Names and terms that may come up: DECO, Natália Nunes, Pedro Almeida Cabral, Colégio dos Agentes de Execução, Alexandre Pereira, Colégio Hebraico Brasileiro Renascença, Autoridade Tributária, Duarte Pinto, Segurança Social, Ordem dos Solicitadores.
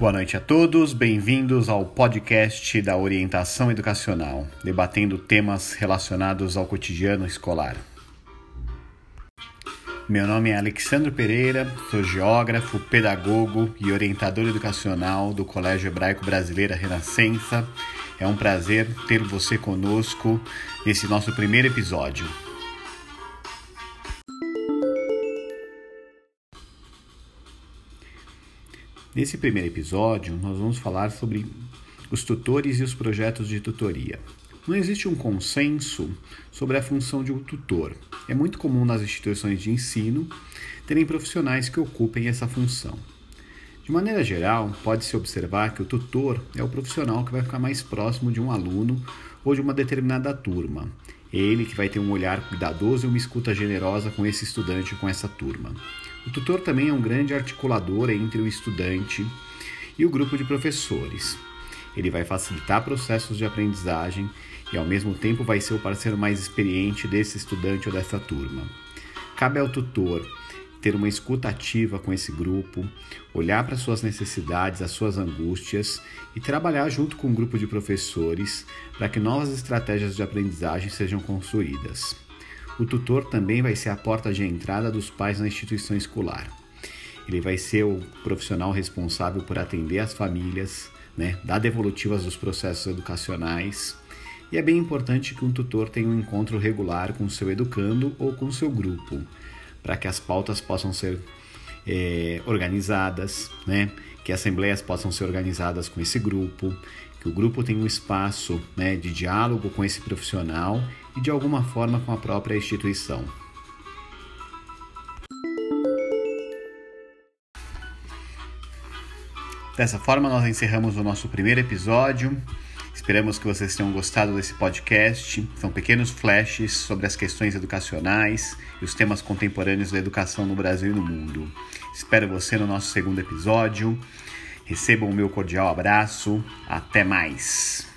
Boa noite a todos, bem-vindos ao podcast da Orientação Educacional, debatendo temas relacionados ao cotidiano escolar. Meu nome é Alexandre Pereira, sou geógrafo, pedagogo e orientador educacional do Colégio Hebraico Brasileiro Renascença. É um prazer ter você conosco nesse nosso primeiro episódio. Nesse primeiro episódio, nós vamos falar sobre os tutores e os projetos de tutoria. Não existe um consenso sobre a função de um tutor. É muito comum nas instituições de ensino terem profissionais que ocupem essa função. De maneira geral, pode-se observar que o tutor é o profissional que vai ficar mais próximo de um aluno ou de uma determinada turma. É ele que vai ter um olhar cuidadoso e uma escuta generosa com esse estudante ou com essa turma. O tutor também é um grande articulador entre o estudante e o grupo de professores. Ele vai facilitar processos de aprendizagem e, ao mesmo tempo, vai ser o parceiro mais experiente desse estudante ou dessa turma. Cabe ao tutor ter uma escuta ativa com esse grupo, olhar para suas necessidades, as suas angústias e trabalhar junto com um grupo de professores para que novas estratégias de aprendizagem sejam construídas. O tutor também vai ser a porta de entrada dos pais na instituição escolar. Ele vai ser o profissional responsável por atender as famílias, dar devolutivas dos processos educacionais. E é bem importante que um tutor tenha um encontro regular com o seu educando ou com o seu grupo, para que as pautas possam ser organizadas, que assembleias possam ser organizadas com esse grupo, que o grupo tenha um espaço de diálogo com esse profissional e, de alguma forma, com a própria instituição. Dessa forma, nós encerramos o nosso primeiro episódio. Esperamos que vocês tenham gostado desse podcast. São pequenos flashes sobre as questões educacionais e os temas contemporâneos da educação no Brasil e no mundo. Espero você no nosso segundo episódio. Recebam o meu cordial abraço. Até mais!